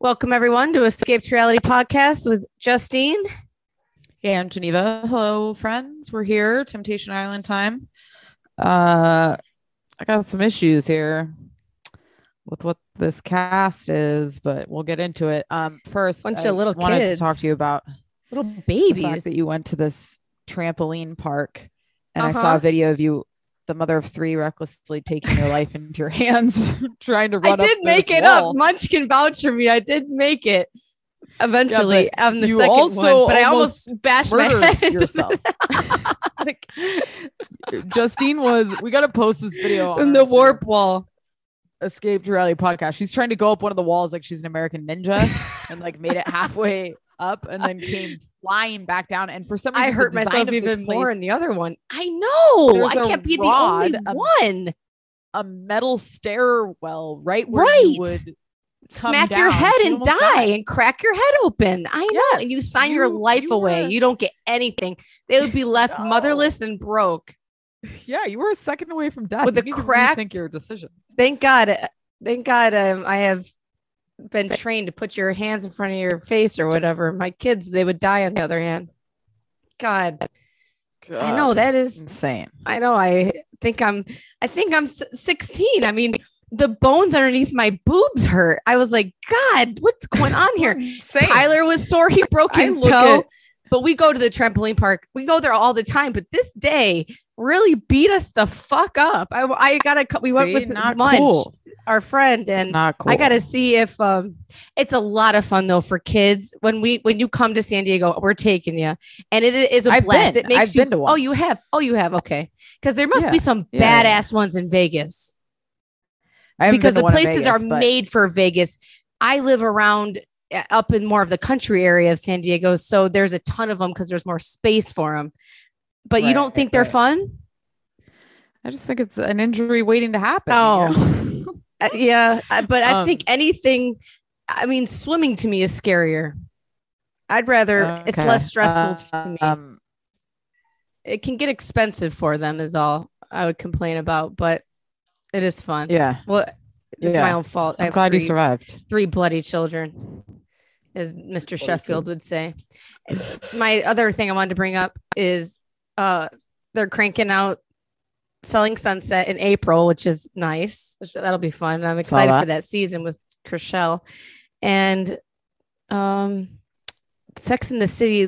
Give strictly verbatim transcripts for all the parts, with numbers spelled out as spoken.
Welcome, everyone, to Escape Reality Podcast with Justine and Geneva. Hello, friends. We're here. Temptation Island time. Uh, I got some issues here with what this cast is, but we'll get into it. Um, first, bunch I of little wanted kids. to talk to you about little babies. The fact that you went to this trampoline park, and uh-huh. I saw a video of you, the mother of three, recklessly taking your life into your hands, trying to run. I did up make it wall. up. Munch can vouch for me. I did make it eventually. Yeah, I'm the second one, but I almost bashed my head yourself. Like, Justine was. We got to post this video on the warp wall. Escaped Reality Podcast. She's trying to go up one of the walls like she's an American ninja, and like made it halfway up and then came flying back down. And for some reason, I hurt myself even more in the other one. I know. I can't be the only one. A metal stairwell, right where right. you would smack your head and die and crack your head open. I know. And you sign your life away. You don't get anything. They would be left motherless and broke. Yeah, you were a second away from death. With a crack, think your decisions. Thank God, thank God, um, I have been trained to put your hands in front of your face or whatever. My kids, they would die on the other hand. God, God. I know that is insane. I know. I think I'm. I think I'm sixteen. I mean, the bones underneath my boobs hurt. I was like, God, what's going on here? Tyler was sore. He broke his toe. At- but we go to the trampoline park. We go there all the time. But this day really beat us the fuck up. I, I gotta we see, went with Munch, cool. our friend, and not cool. I gotta see if um it's a lot of fun though for kids. When we when you come to San Diego, we're taking you, and it is a I've blast. Been. It makes I've you. Been to one. Oh, you have. Oh, you have. Okay, because there must yeah. be some yeah. badass ones in Vegas. I because the places Vegas, are but... made for Vegas. I live around uh, up in more of the country area of San Diego, so there's a ton of them because there's more space for them. But right, you don't think they're right. fun? I just think it's an injury waiting to happen. Oh, yeah. yeah but I um, think anything, I mean, swimming to me is scarier. I'd rather, okay. it's less stressful uh, to me. Um, it can get expensive for them is all I would complain about, but it is fun. Yeah. Well, it's yeah. my own fault. I'm glad three, you survived. Three bloody children, as Mister Sheffield would say. It's, my other thing I wanted to bring up is Uh, they're cranking out Selling Sunset in April, which is nice. That'll be fun. I'm excited that. for that season with Chrishell. And um, Sex and the City,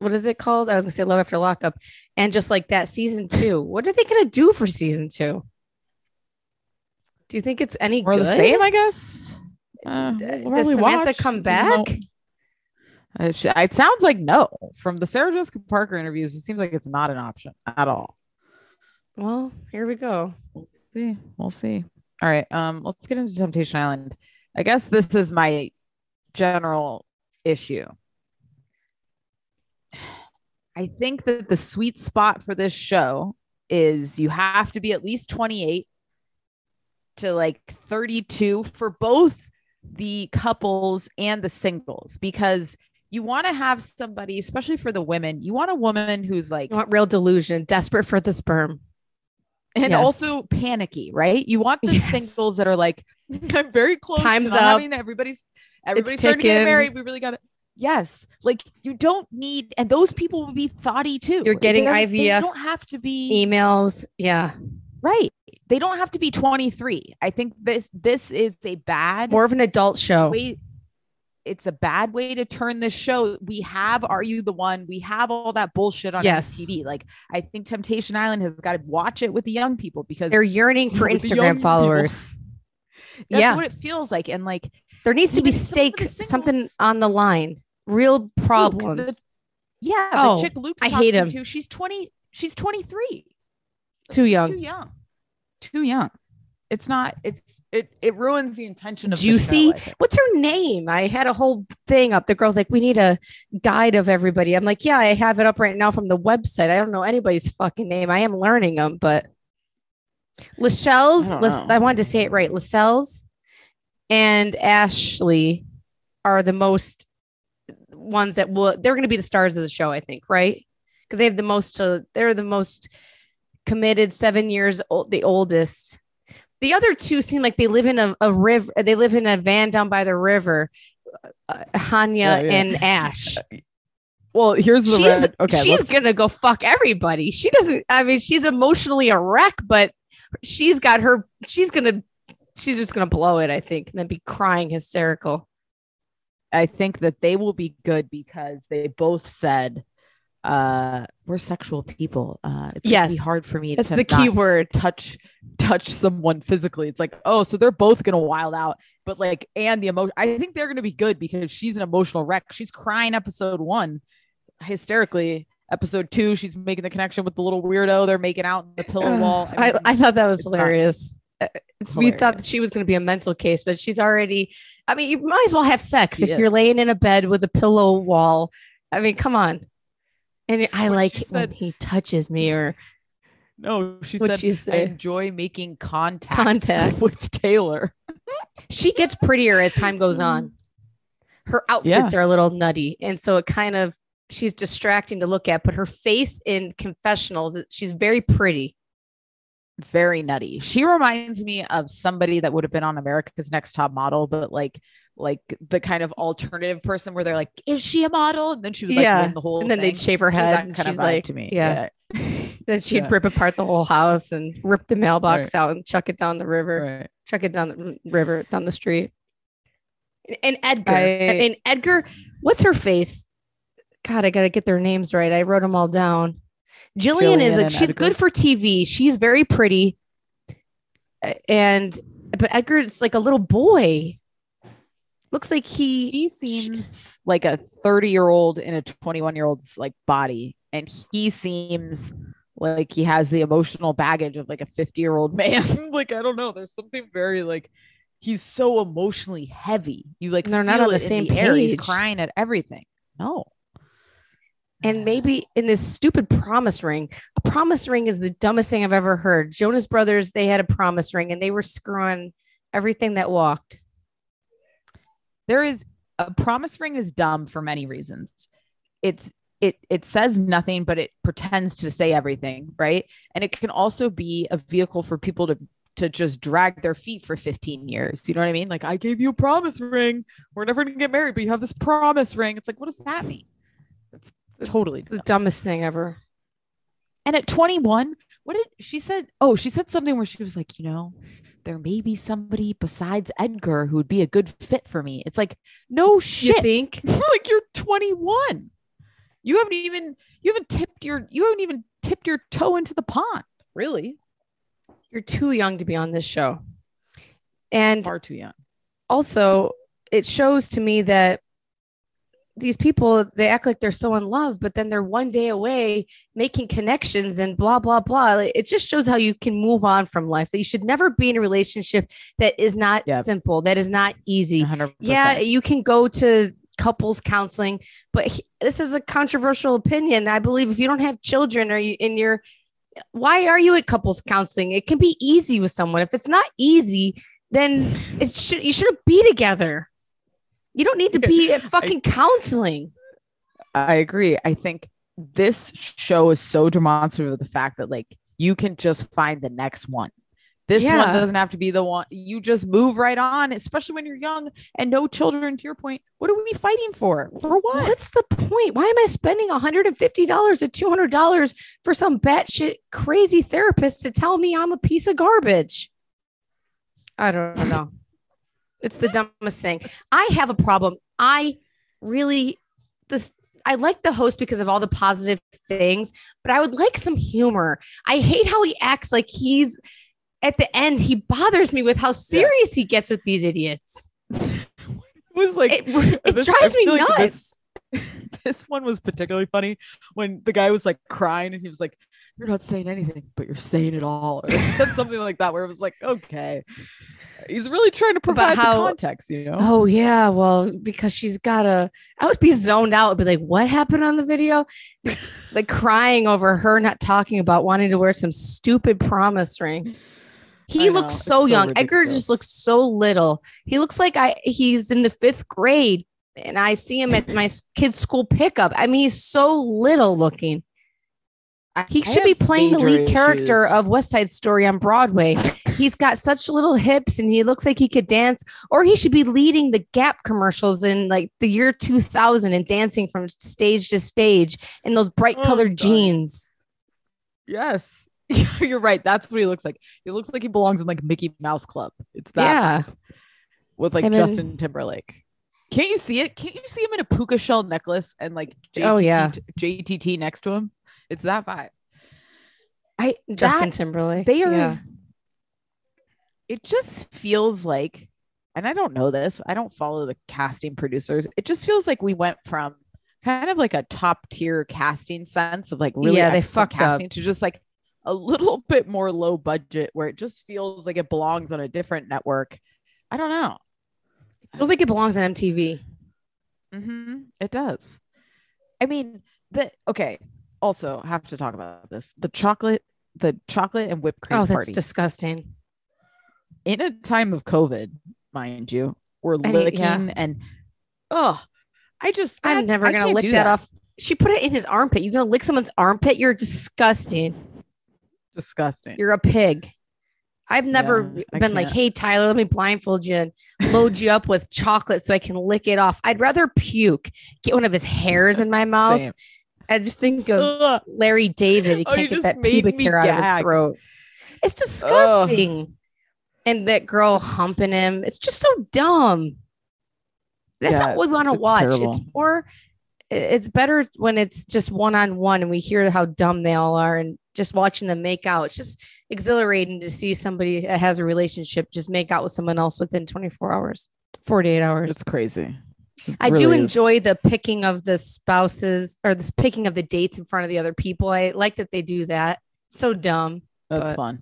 what is it called? I was going to say Love After Lockup. And just like that, season two. What are they going to do for season two? Do you think it's any We're good? the same, I guess. Uh, Does really Samantha watch? come back? No. It sounds like no. From the Sarah Jessica Parker interviews, it seems like it's not an option at all. Well, here we go. We'll see. We'll see. All right. Um, let's get into Temptation Island. I guess this is my general issue. I think that the sweet spot for this show is you have to be at least twenty-eight to like thirty-two for both the couples and the singles, because you want to have somebody, especially for the women, you want a woman who's like, you want real delusion, desperate for the sperm. And yes. also panicky, right? You want the yes. singles that are like, I'm very close. Time's to up. Having everybody's, everybody's starting to get married. We really got to. Yes. Like you don't need, and those people will be thoughty too. You're getting They're, I V F. They don't have to be emails. Yeah. Right. They don't have to be twenty-three. I think this, this is a bad, more of an adult show. Way, it's a bad way to turn this show. We have Are You the One? We have all that bullshit on yes. T V. Like, I think Temptation Island has got to watch it with the young people because they're yearning for Instagram followers. People. That's yeah. what it feels like. And like, there needs to be stakes, something on the line, real problems. Luke, the, yeah. Oh, the chick Luke's I hate him. To, she's twenty. She's twenty-three. Too young. Too young. Too young. It's not. It's it. It ruins the intention of Juicy. The show, What's her name? I had a whole thing up. The girl's like, we need a guide of everybody. I'm like, yeah, I have it up right now from the website. I don't know anybody's fucking name. I am learning them, but Lachelle's. I, Lace- I wanted to say it right. Lachelle's and Ashley are the most ones that will. They're going to be the stars of the show, I think, right? Because they have the most. To, they're the most committed, seven years old, the oldest. The other two seem like they live in a, a river. They live in a van down by the river. Uh, Hanya oh, yeah. and Ash. Well, here's the she's, red. Okay, she's let's... gonna go fuck everybody. She doesn't. I mean, she's emotionally a wreck, but she's got her. She's gonna. She's just gonna blow it, I think, and then be crying hysterical. I think that they will be good because they both said, uh, "We're sexual people. Uh, it's yes. gonna be hard for me That's to the key word. touch touch someone physically." It's like, oh, so they're both gonna wild out. But like, and the emotion, I think they're going to be good because she's an emotional wreck. She's crying episode one, hysterically. Episode two, she's making the connection with the little weirdo. They're making out in the pillow wall. I, mean, I, I thought that was hilarious. It's, hilarious. We thought that she was going to be a mental case, but she's already, I mean, you might as well have sex if yeah. you're laying in a bed with a pillow wall. I mean, come on. And I when like it said, when he touches me or. No, she said, she said I enjoy making contact, contact. with Taylor. She gets prettier as time goes on. Her outfits yeah. are a little nutty. And so it kind of, she's distracting to look at, but her face in confessionals, she's very pretty. Very nutty. She reminds me of somebody that would have been on America's Next Top Model, but like, like the kind of alternative person where they're like, is she a model? And then she would like yeah. win the whole And then thing. They'd shave her head. She's and kind she's of like, to me. Yeah. yeah. Then she'd yeah. rip apart the whole house and rip the mailbox right. out and chuck it down the river, right. chuck it down the river, down the street. And, and Edgar, I, and Edgar, what's her face? God, I got to get their names right. I wrote them all down. Jillian, Jillian is like, she's Edgar. Good for T V. She's very pretty. And, but Edgar is like a little boy. Looks like he, he seems like a thirty year old in a twenty-one year old's like body. And he seems like he has the emotional baggage of like a fifty year old man. Like, I don't know. There's something very like, he's so emotionally heavy. You like, and they're not on the same page. He's crying at everything. No. And maybe in this stupid promise ring, a promise ring is the dumbest thing I've ever heard. Jonas Brothers, they had a promise ring and they were screwing everything that walked. There is a promise ring is dumb for many reasons. It's, It it says nothing, but it pretends to say everything, right? And it can also be a vehicle for people to to just drag their feet for fifteen years. You know what I mean? Like, I gave you a promise ring. We're never gonna get married, but you have this promise ring. It's like, what does that mean? It's totally dumb. The dumbest thing ever. And at twenty-one, what did she said? Oh, she said something where she was like, you know, there may be somebody besides Edgar who would be a good fit for me. It's like, no shit. You think? Like, you're twenty-one. You haven't even you haven't tipped your you haven't even tipped your toe into the pond, really. You're too young to be on this show. And far too young. Also, it shows to me that these people, they act like they're so in love, but then they're one day away making connections and blah, blah, blah. It just shows how you can move on from life, that you should never be in a relationship that is not yep. simple, that is not easy. one hundred percent. Yeah, you can go to couples counseling, but he, this is a controversial opinion. I believe if you don't have children or you in your, why are you at couples counseling? It can be easy with someone. If it's not easy, then it should, you shouldn't be together. You don't need to be at fucking I, counseling. I agree. I think this show is so demonstrative of the fact that like, you can just find the next one. This yeah. one doesn't have to be the one. You just move right on, especially when you're young and no children. To your point, what are we fighting for? For what? What's the point? Why am I spending one hundred fifty dollars to two hundred dollars for some batshit crazy therapist to tell me I'm a piece of garbage? I don't know. It's the dumbest thing. I have a problem. I really, this. I like the host because of all the positive things, but I would like some humor. I hate how he acts like he's, at the end, he bothers me with how serious yeah. he gets with these idiots. It was like, it, it this, drives me nuts. Like this, this one was particularly funny when the guy was like crying and he was like, you're not saying anything, but you're saying it all. Or said something like that, where it was like, okay, he's really trying to provide how, the context, you know? Oh yeah. Well, because she's got a, I would be zoned out. I'd be like, what happened on the video? Like crying over her, not talking about wanting to wear some stupid promise ring. He I looks know, so young. So Edgar just looks so little. He looks like I he's in the fifth grade and I see him at my kid's school pickup. I mean, he's so little looking. He I should be playing the lead issues. character of West Side Story on Broadway. He's got such little hips and he looks like he could dance, or he should be leading the Gap commercials in like the year two thousand and dancing from stage to stage in those bright colored oh, jeans. Yes, you're right. That's what he looks like. He looks like he belongs in like Mickey Mouse Club. It's that yeah. with like I mean, Justin Timberlake. Can't you see it? Can't you see him in a puka shell necklace and like J T T, oh yeah, J T T next to him? It's that vibe. I Justin that, Timberlake. They are. Yeah. It just feels like, and I don't know this, I don't follow the casting producers. It just feels like we went from kind of like a top tier casting sense of like really yeah, they fucked casting up. To just like a little bit more low budget where it just feels like it belongs on a different network. I don't know. It feels like it belongs on M T V. Mm-hmm. It does. I mean, the okay. Also, have to talk about this. The chocolate, the chocolate and whipped cream. Oh, that's party. Disgusting. In a time of COVID, mind you, we're I licking yeah. and oh, I just that, I'm never gonna lick that, that off. She put it in his armpit. You're gonna lick someone's armpit? You're disgusting. Disgusting. You're a pig. I've never yeah, been like, hey, Tyler, let me blindfold you and load you up with chocolate so I can lick it off. I'd rather puke, get one of his hairs in my mouth. Same. I just think of Larry David. He can't oh, you get that pubic hair out of his throat. It's disgusting. Oh. And that girl humping him. It's just so dumb. That's yeah, not what we want to watch. Terrible. It's more, it's better when it's just one-on-one and we hear how dumb they all are and just watching them make out. It's just exhilarating to see somebody that has a relationship just make out with someone else within twenty-four hours, forty-eight hours. It's crazy. It I really do enjoy is. the picking of the spouses or the picking of the dates in front of the other people. I like that they do that. So dumb. That's but. fun.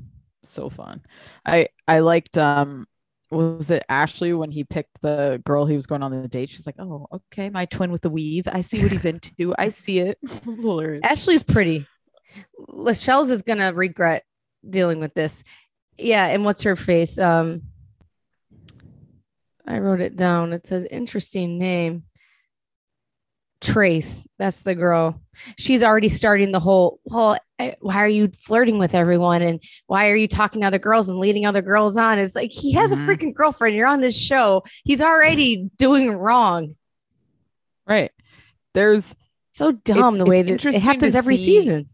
So fun. I, I liked, um, was it Ashley when he picked the girl he was going on the date? She's like, oh, okay. My twin with the weave. I see what he's into. I see it. It Ashley's pretty. Lachelle's is going to regret dealing with this. Yeah. And what's her face? Um, I wrote it down. It's an interesting name. Trace. That's the girl. She's already starting the whole, well, I, why are you flirting with everyone? And why are you talking to other girls and leading other girls on? It's like, he has mm-hmm. a freaking girlfriend. You're on this show. He's already doing wrong. Right. There's so dumb the way that it happens every season.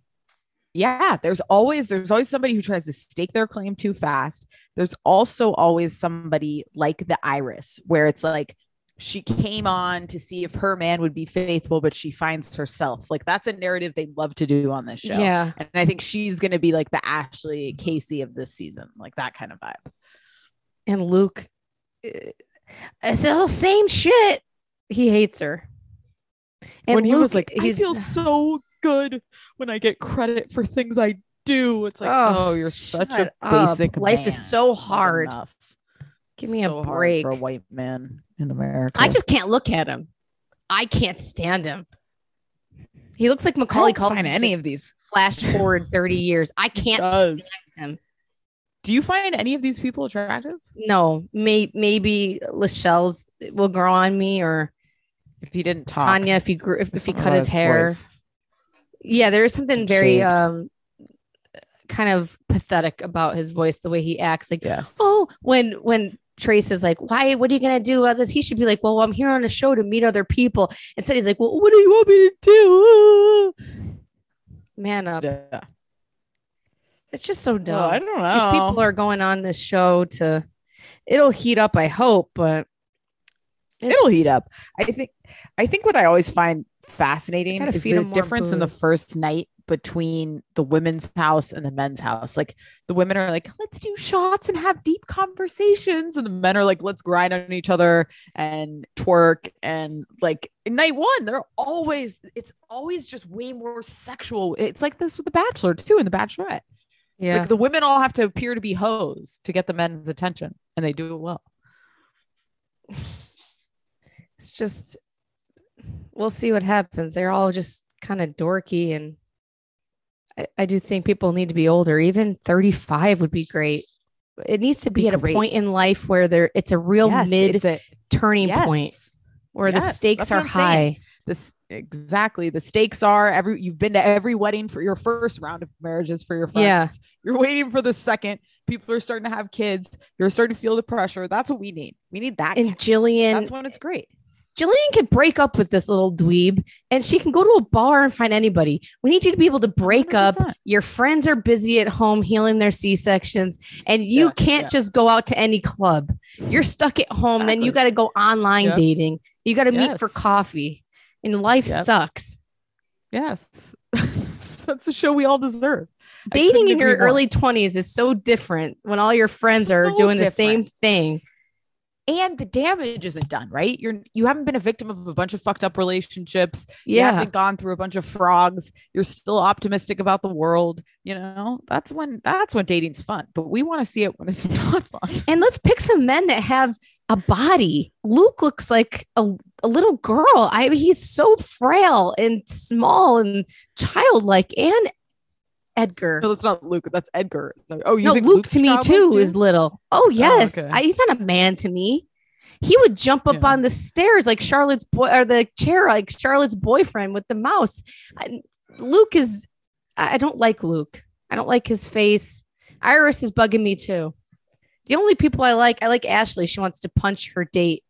Yeah. There's always, there's always somebody who tries to stake their claim too fast. There's also always somebody like the Iris, where it's like, she came on to see if her man would be faithful, but she finds herself. Like, that's a narrative they love to do on this show. Yeah. And I think she's going to be like the Ashley Casey of this season, like that kind of vibe. And Luke, it's the same shit. He hates her. And when Luke, he was like, I feel so good when I get credit for things I do. It's like, oh, oh you're such a basic up. Life man. Is so hard. Enough. Give me so a break. For a white man in America. I just can't look at him. I can't stand him. He looks like Macaulay Culkin. Any of these flash forward thirty years. I can't stand him. Do you find any of these people attractive? No, may- maybe Lachelle's will grow on me, or if he didn't talk. Tanya, if he grew, if, if he cut his, his hair. Voice. Yeah, there is something very um, kind of pathetic about his voice, the way he acts. Like, yes. oh, when when. Trace is like, why? What are you gonna do about this? He should be like, well, I'm here on a show to meet other people. Instead, he's like, well, what do you want me to do? Man up. Yeah. It's just so dumb. Well, I don't know. These people are going on this show to. It'll heat up, I hope, but it's... it'll heat up. I think. I think what I always find fascinating is the difference booze. in the first night between the women's house and the men's house. Like, the women are like, let's do shots and have deep conversations, and the men are like, let's grind on each other and twerk. And like in night one, they're always it's always just way more sexual. It's like this with The Bachelor too and The Bachelorette. Yeah, it's like the women all have to appear to be hoes to get the men's attention, and they do it well. It's just, we'll see what happens. They're all just kind of dorky, and I, I do think people need to be older. Even thirty-five would be great. It needs to be, be at great. a point in life where there it's a real yes, mid a, turning yes. point where yes, the stakes are high. This exactly the stakes are every you've been to every wedding for your first round of marriages for your friends. Yeah. You're waiting for the second. people are starting to have kids. You're starting to feel the pressure. That's what we need. We need that. And Jillian, that's when it's great. Jillian can break up with this little dweeb and she can go to a bar and find anybody. We need you to be able to break one hundred percent up. Your friends are busy at home healing their C-sections and you yeah, can't yeah. just go out to any club. You're stuck at home. Exactly. Then you got to go online yep. dating. You got to yes. meet for coffee and life yep. sucks. Yes. That's a show we all deserve. Dating in your early twenties is so different when all your friends are doing the same thing. And the damage isn't done, right? You're you haven't been a victim of a bunch of fucked up relationships. Yeah. You haven't gone through a bunch of frogs. You're still optimistic about the world. You know, that's when that's when dating's fun. But we want to see it when it's not fun. And let's pick some men that have a body. Luke looks like a, a little girl. I mean, he's so frail and small and childlike. And Edgar. No, that's not Luke. That's Edgar. Oh, you no, think Luke Luke's to me too is little. Oh, yes. Oh, okay. I, he's not a man to me. He would jump up yeah. on the stairs like Charlotte's boy or the chair, like Charlotte's boyfriend with the mouse. I, Luke is. I don't like Luke. I don't like his face. Iris is bugging me too. The only people I like, I like Ashley. She wants to punch her date.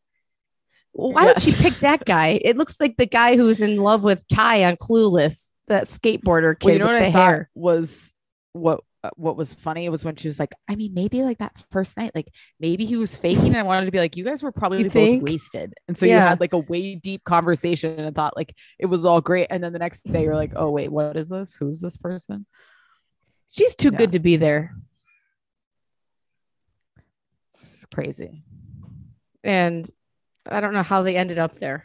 Why yes. would she pick that guy? It looks like the guy who's in love with Ty on Clueless. That skateboarder kid well, you know with what the I hair was what what was funny. It was when she was like, I mean, maybe like that first night, like maybe he was faking. And I wanted to be like, you guys were probably you both wasted. And so yeah. you had like a way deep conversation and thought like it was all great. And then the next day you're like, oh, wait, what is this? Who's this person? She's too yeah. good to be there. It's crazy. And I don't know how they ended up there.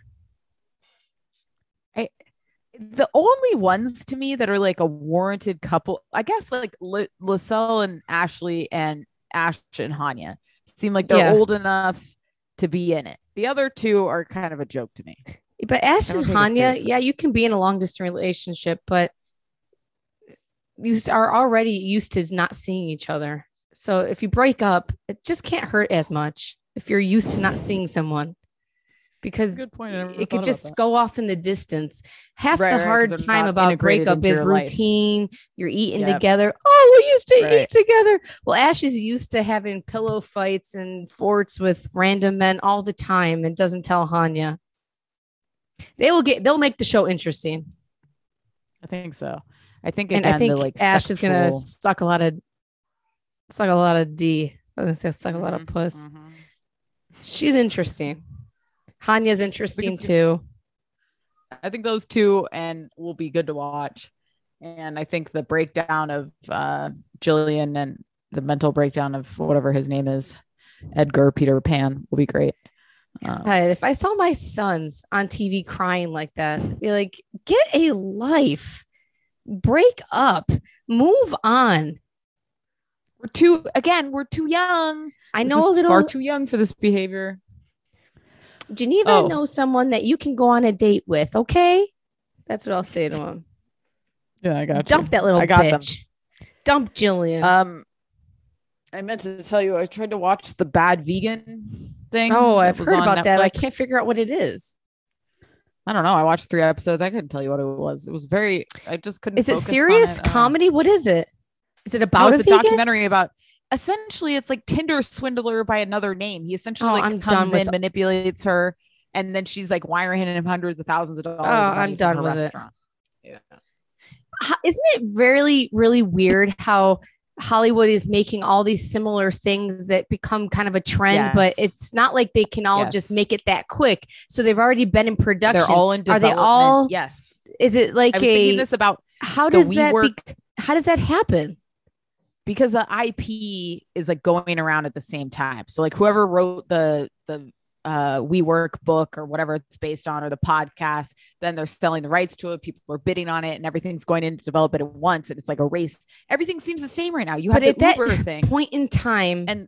The only ones to me that are like a warranted couple, I guess, like L- LaSalle and Ashley and Ash and Hanya seem like they're yeah. old enough to be in it. The other two are kind of a joke to me. But Ash and Hanya, yeah, you can be in a long distance relationship, but you are already used to not seeing each other. So if you break up, it just can't hurt as much if you're used to not seeing someone. Because good point. It could just go off in the distance. Half right, the hard right, time about breakup is routine. Life. You're eating yep. together. Oh, we used to right. eat together. Well, Ash is used to having pillow fights and forts with random men all the time and doesn't tell Hanya. They will get they'll make the show interesting. I think so. I think and I think the, like, Ash sexual... is gonna suck a lot of suck a lot of D. I was gonna say suck mm-hmm, a lot of puss. Mm-hmm. She's interesting. Hanya's interesting too. I think those two and will be good to watch. And I think the breakdown of uh, Jillian and the mental breakdown of whatever his name is, Edgar Peter Pan, will be great. Um, if I saw my sons on T V crying like that, I'd be like, get a life, break up, move on. We're too, again, we're too young. I know a little far too young for this behavior. Geneva oh. knows someone that you can go on a date with. Okay. That's what I'll say to him. Yeah, I got you. Dump that little I got bitch. Them. Dump Jillian. Um, I meant to tell you, I tried to watch the Bad Vegan thing. Oh, I've heard about Netflix. That. I can't figure out what it is. I don't know. I watched three episodes. I couldn't tell you what it was. It was very, I just couldn't. Is it serious it. comedy? Um, what is it? Is it about no, it's a, a documentary about essentially it's like Tinder Swindler by another name. He essentially oh, like I'm comes in, manipulates her, and then she's like wiring him hundreds of thousands of dollars. Oh, I'm done with restaurant. it. Yeah. How, isn't it really, really weird how Hollywood is making all these similar things that become kind of a trend, yes. but it's not like they can all yes. just make it that quick. So they've already been in production. They're all in development. Are they all? Yes. Is it like I was a thinking this about how does that WeWork- be, how does that happen? Because the I P is like going around at the same time. So like whoever wrote the the uh, WeWork book or whatever it's based on or the podcast, then they're selling the rights to it. People are bidding on it and everything's going into development at once. And it's like a race. Everything seems the same right now. You have but the at Uber that thing. Point in time. And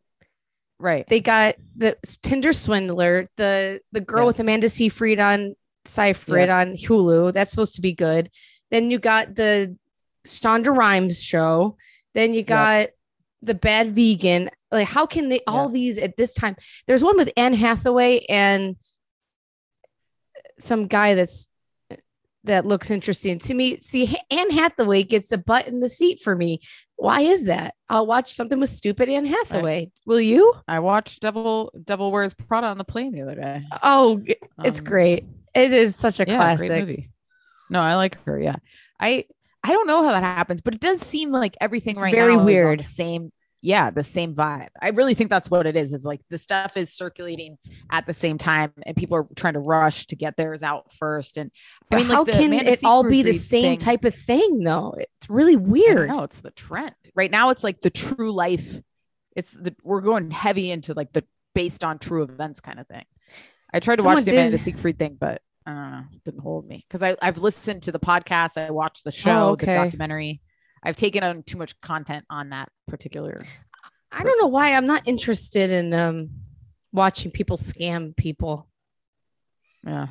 right. They got the Tinder Swindler, the, the girl yes. with Amanda Seyfried on Seyfried yeah. on Hulu. That's supposed to be good. Then you got the Shonda Rhimes show. Then you got yep. the Bad Vegan. Like, how can they all yep. these at this time? There's one with Anne Hathaway and some guy that's that looks interesting to me. See, Anne Hathaway gets a butt in the seat for me. Why is that? I'll watch something with stupid Anne Hathaway. I, Will you? I watched Devil, Devil Wears Prada on the plane the other day. Oh, it's um, great. It is such a yeah, classic. Great movie. No, I like her. Yeah. I, I don't know how that happens, but it does seem like everything it's right very now weird. Is the same. Yeah. The same vibe. I really think that's what it is, is like the stuff is circulating at the same time and people are trying to rush to get theirs out first. And I mean, how like can Amanda it Seyfried all be the same thing, type of thing though? It's really weird. No, it's the trend right now. It's like the true life. It's the, we're going heavy into like the based on true events kind of thing. I tried to Someone watch the did. Amanda Seyfried thing, but I don't know, didn't hold me. Cause I I've listened to the podcast. I watched the show, oh, okay. the documentary. I've taken on too much content on that particular. I person. Don't know why I'm not interested in um, watching people scam people. Yeah.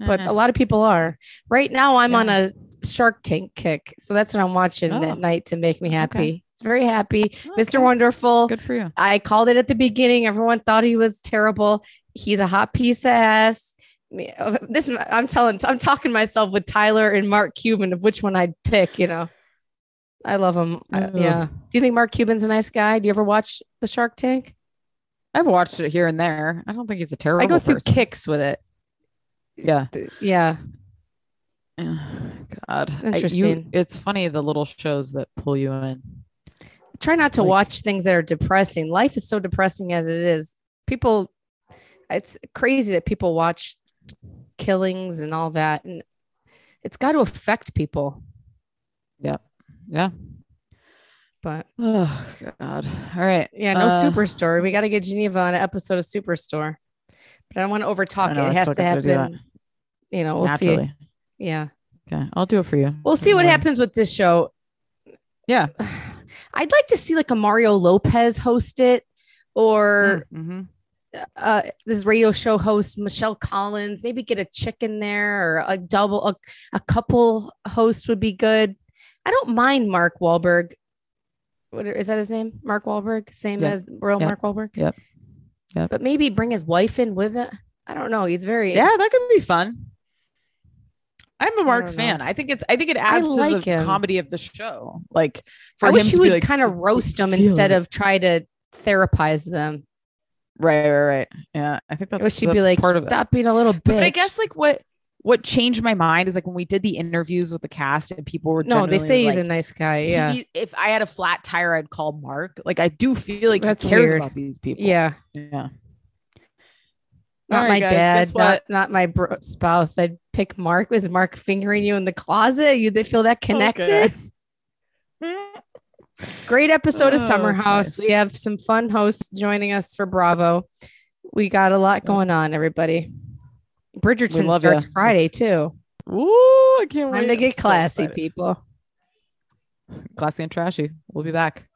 But uh-huh. a lot of people are. Right now I'm yeah. on a Shark Tank kick. So that's what I'm watching oh. at night to make me happy. Okay. It's very happy. Okay. Mister Wonderful. Good for you. I called it at the beginning. Everyone thought he was terrible. He's a hot piece of ass. This I'm telling, I'm talking myself with Tyler and Mark Cuban of which one I'd pick, you know. I love him. I, yeah. Do you think Mark Cuban's a nice guy? Do you ever watch the Shark Tank? I've watched it here and there. I don't think he's a terrible I go through person. Kicks with it. Yeah. Yeah. God. Interesting. I, you, it's funny, the little shows that pull you in. Try not to like, watch things that are depressing. Life is so depressing as it is. People, it's crazy that people watch killings and all that. And it's got to affect people. Yeah. Yeah. But oh God. All right. Yeah, no uh, Superstore. We gotta get Geneva on an episode of Superstore. But I don't want to overtalk it. It has to happen. You know, we'll Naturally. see. Yeah. Okay. I'll do it for you. We'll see what happens with this show. Yeah. I'd like to see like a Mario Lopez host it or mm-hmm. uh this radio show host Michelle Collins. Maybe get a chick in there or a double a, a couple host would be good. I don't mind Mark Wahlberg. What is that his name? Mark Wahlberg, same yep. as Royal yep. Mark Wahlberg. Yep. Yep. But maybe bring his wife in with it. I don't know. He's very yeah. That could be fun. I'm a Mark I fan. Know. I think it's. I think it adds I to like the him. comedy of the show. Like, for I him wish he would like, kind of roast them instead of try to therapize them. Right, right, right. Yeah, I think that's. I wish she'd be like, part of stop it. being a little bitch. But I guess like what. What changed my mind is like when we did the interviews with the cast and people were no, they say like, he's a nice guy. Yeah. He, if I had a flat tire, I'd call Mark. Like I do feel like That's he cares weird. about these people. Yeah. Yeah. Not right, my guys, dad, not, not my bro- spouse. I'd pick Mark. Was Mark fingering you in the closet? You did feel that connected. Okay. Great episode oh, of Summer House. Nice. We have some fun hosts joining us for Bravo. We got a lot going on, everybody. Bridgerton starts you. Friday too. Ooh, I can't wait. Time to get classy, so people. Classy and trashy. We'll be back.